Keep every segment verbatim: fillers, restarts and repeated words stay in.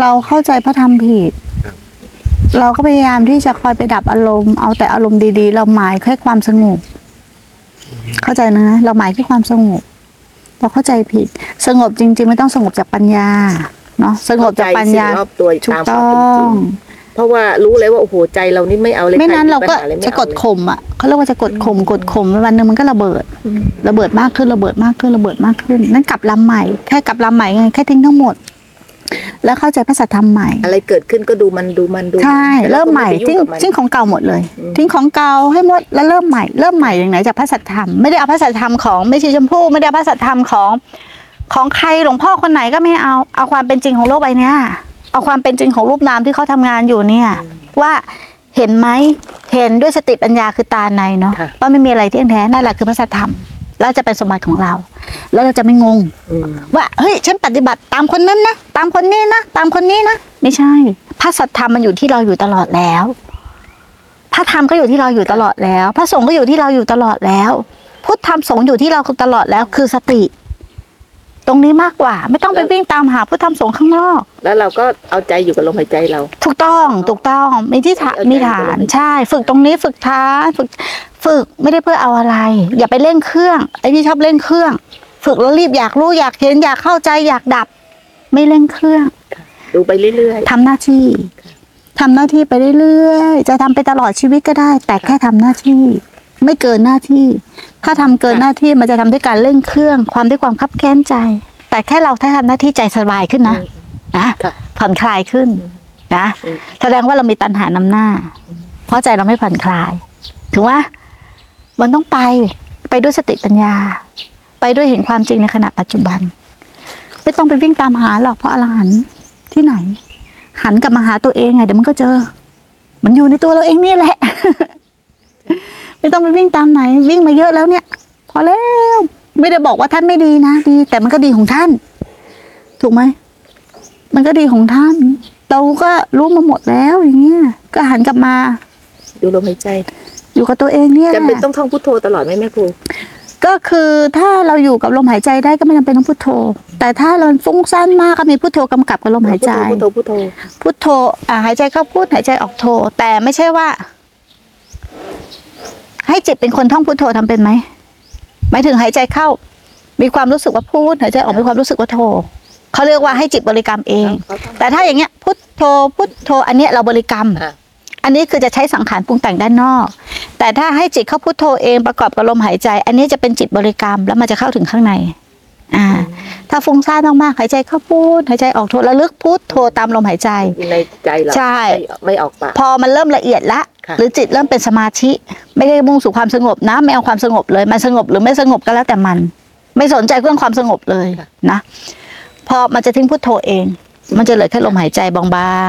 เราเข้าใจพระธรรมผิดเราก็พยายามที่จะคอยไปดับอารมณ์เอาแต่อารมณ์ดีๆเราหมายแค่ความสงบเข้าใจนะเราหมายแค่ความสงบเราเข้าใจผิดสงบจริงๆไม่ต้องสงบจากปัญญาเนาะสงบจากปัญญาถูกต้องเพราะว่ารู้เลยว่าโอ้โหใจเรานี่ไม่เอาเลยไม่นั้นเราก็จะกดข่มอ่ะเขาเรียกว่าจะกดข่มกดข่มวันหนึ่งมันก็ระเบิดระเบิดมากขึ้นระเบิดมากขึ้นระเบิดมากขึ้นนั่นกลับลำใหม่แค่กลับลำใหม่ไงแค่ทิ้งทั้งหมดแล้วเข้าใจพระสัทธรรมใหม่อะไรเกิดขึ้นก็ดูมันดูมันดูใช่เริ่มใหม่ทิ้งทิ้งของเก่าหมดเลยทิ้งของเก่าให้หมดแล้วเริ่มใหม่เริ่มใหม่อย่างไหนจากพระสัทธรรมไม่ได้เอาพระสัทธรรมของไม่ใช่ชมพู่ไม่ได้พระสัทธรรมของของใครหลวงพ่อคนไหนก็ไม่เอาเอาความเป็นจริงของโลกใบนี้เอาความเป็นจริงของรูปนามที่เขาทำงานอยู่เนี่ยว่าเห็นไหมเห็นด้วยสติปัญญาคือตาในเนาะว่าไม่มีอะไรที่แท้นั่นแหละคือพระสัทธรรมแล้วจะเป็นสมบัติของเราแล้วเราจะไม่งงว่าเฮ้ยฉันปฏิบัติตามคนนั้นนะตามคนนี้นะตามคนนี้นะไม่ใช่พระสัทธรรมมันอยู่ที่เราอยู่ตลอดแล้วพระธรรมก็อยู่ที่เราอยู่ตลอดแล้วพระสงฆ์ก็อยู่ที่เราอยู่ตลอดแล้วพุทธธรรมสงฆ์อยู่ที่เราตลอดแล้วคือสติตรงนี้มากกว่าไม่ต้องไปวิ่งตามหาพุทธธรรมสงฆ์ข้างนอกแล้วเราก็เอาใจอยู่กับลมหายใจเราถูกต้องถูกต้องมีที่ฐานมีฐานใช่ฝึกตรงนี้ฝึกฐานฝึกฝึกไม่ได้เพื่อเอาอะไรอย่าไปเล่นเครื่องไอ้ที่ชอบเล่นเครื่องฝึกแล้วรีบอยากรู้อยากเห็นอยากเข้าใจอยากดับไม่เล่นเครื่องดูไปเรื่อยๆทำหน้าที่ทำหน้าที่ไปเรื่อยๆจะทำไปตลอดชีวิตก็ได้แต่แค่ทำหน้าที่ไม่เกินหน้าที่ถ้าทำเกินหน้าที่มันจะทำด้วยการเล่นเครื่องความด้วยความคับแค้นใจแต่แค่เราถ้าทำหน้าที่ใจสบายขึ้นนะนะผ่อนคลายขึ้นนะแสดงว่าเรามีตัณหานำหน้าเพราะใจเราไม่ผ่อนคลายถึงว่ามันต้องไปไปด้วยสติปัญญาไปด้วยเห็นความจริงในขณะปัจจุบันไม่ต้องไปวิ่งตามหาหรอกเพราะอรหันต์ที่ไหนหันกลับมาหาตัวเองไงเดี๋ยวมันก็เจอมันอยู่ในตัวเราเองนี่แหละ ไม่ต้องไปวิ่งตามไหนวิ่งมาเยอะแล้วเนี่ยพอแล้วไม่ได้บอกว่าท่านไม่ดีนะดีแต่มันก็ดีของท่านถูกไหมมันก็ดีของท่านเราก็รู้มาหมดแล้วอย่างเงี้ยก็หันกลับมาดูลมหายใจอยู่กับตัวเองเนี่ยจำเป็นต้องท่องพุทโธตลอดไหมแม่ครูก็คือถ้าเราอยู่กับลมหายใจได้ก็ไม่จำเป็นต้องพุทโธแต่ถ้าเราฟุ้งซ่านมากก็มีพุทโธกำกับกับลมหายใจพุทโธพุทโธพุทโธอ่าหายใจเข้าพุทหายใจออกโธแต่ไม่ใช่ว่าให้จิตเป็นคนท่องพุทโธทำเป็นไหมหมายถึงหายใจเข้ามีความรู้สึกว่าพุทหายใจออกมีความรู้สึกว่าโธเขาเรียกว่าให้จิตบริกรรมเองแต่ถ้าอย่างเงี้ยพุทโธพุทโธอันเนี้ยเราบริกรรมอันนี้คือจะใช้สังขารปรุงแต่งด้านนอกแต่ถ้าให้จิตเข้าพุทโธเองประกอบกับลมหายใจอันนี้จะเป็นจิตบริกรรมแล้วมันจะเข้าถึงข้างในอ่าถ้าฟุ้งซ่านมากๆหายใจเข้าพุทหายใจออกโธระลึกพุทโธตามลมหายใจในใจเราใช่ไม่ออกปากพอมันเริ่มละเอียดละหรือจิตเริ่มเป็นสมาธิไม่ได้มุ่งสู่ความสงบนะไม่เอาความสงบเลยมันสงบหรือไม่สงบก็แล้วแต่มันไม่สนใจเรื่องความสงบเลยนะพอมันจะทิ้งพุทโธเองมันจะเหลือแค่ลมหายใจบาง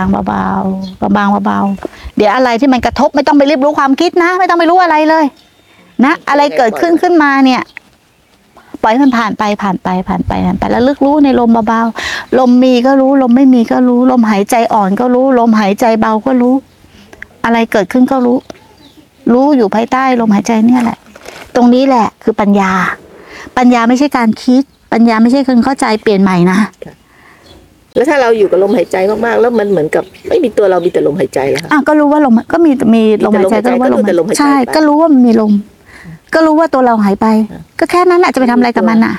ๆเบาๆบางๆเบาๆเดี๋ยวอะไรที่มันกระทบไม่ต้องไปรีบรู้ความคิดนะไม่ต้องไปรู้อะไรเลยนะอะไรเกิดขึ้นขึ้นมาเนี่ยปล่อยมันผ่านไปผ่านไปผ่านไปผ่านไปแล้วลึกรู้ในลมเบาๆลมมีก็รู้ลมไม่มีก็รู้ลมหายใจอ่อนก็รู้ลมหายใจเบาก็รู้อะไรเกิดขึ้นก็รู้รู้อยู่ภายใต้ลมหายใจเนี่ยแหละตรงนี้แหละคือปัญญาปัญญาไม่ใช่การคิดปัญญาไม่ใช่คนเข้าใจเปลี่ยนใหม่นะแล้วถ้าเราอยู่กับลมหายใจมากๆแล้วมันเหมือนกับไม่มีตัวเรามีแต่ลมหายใจแล้วค่ะก็รู้ว่าลมก็มีมีลมหายใจก็รู้ว่าลมใช่ก็รู้ว่ามีลมก็รู้ว่าตัวเราหายไปก็แค่นั้นแหละจะไปทำอะไรกับมันอ่ะ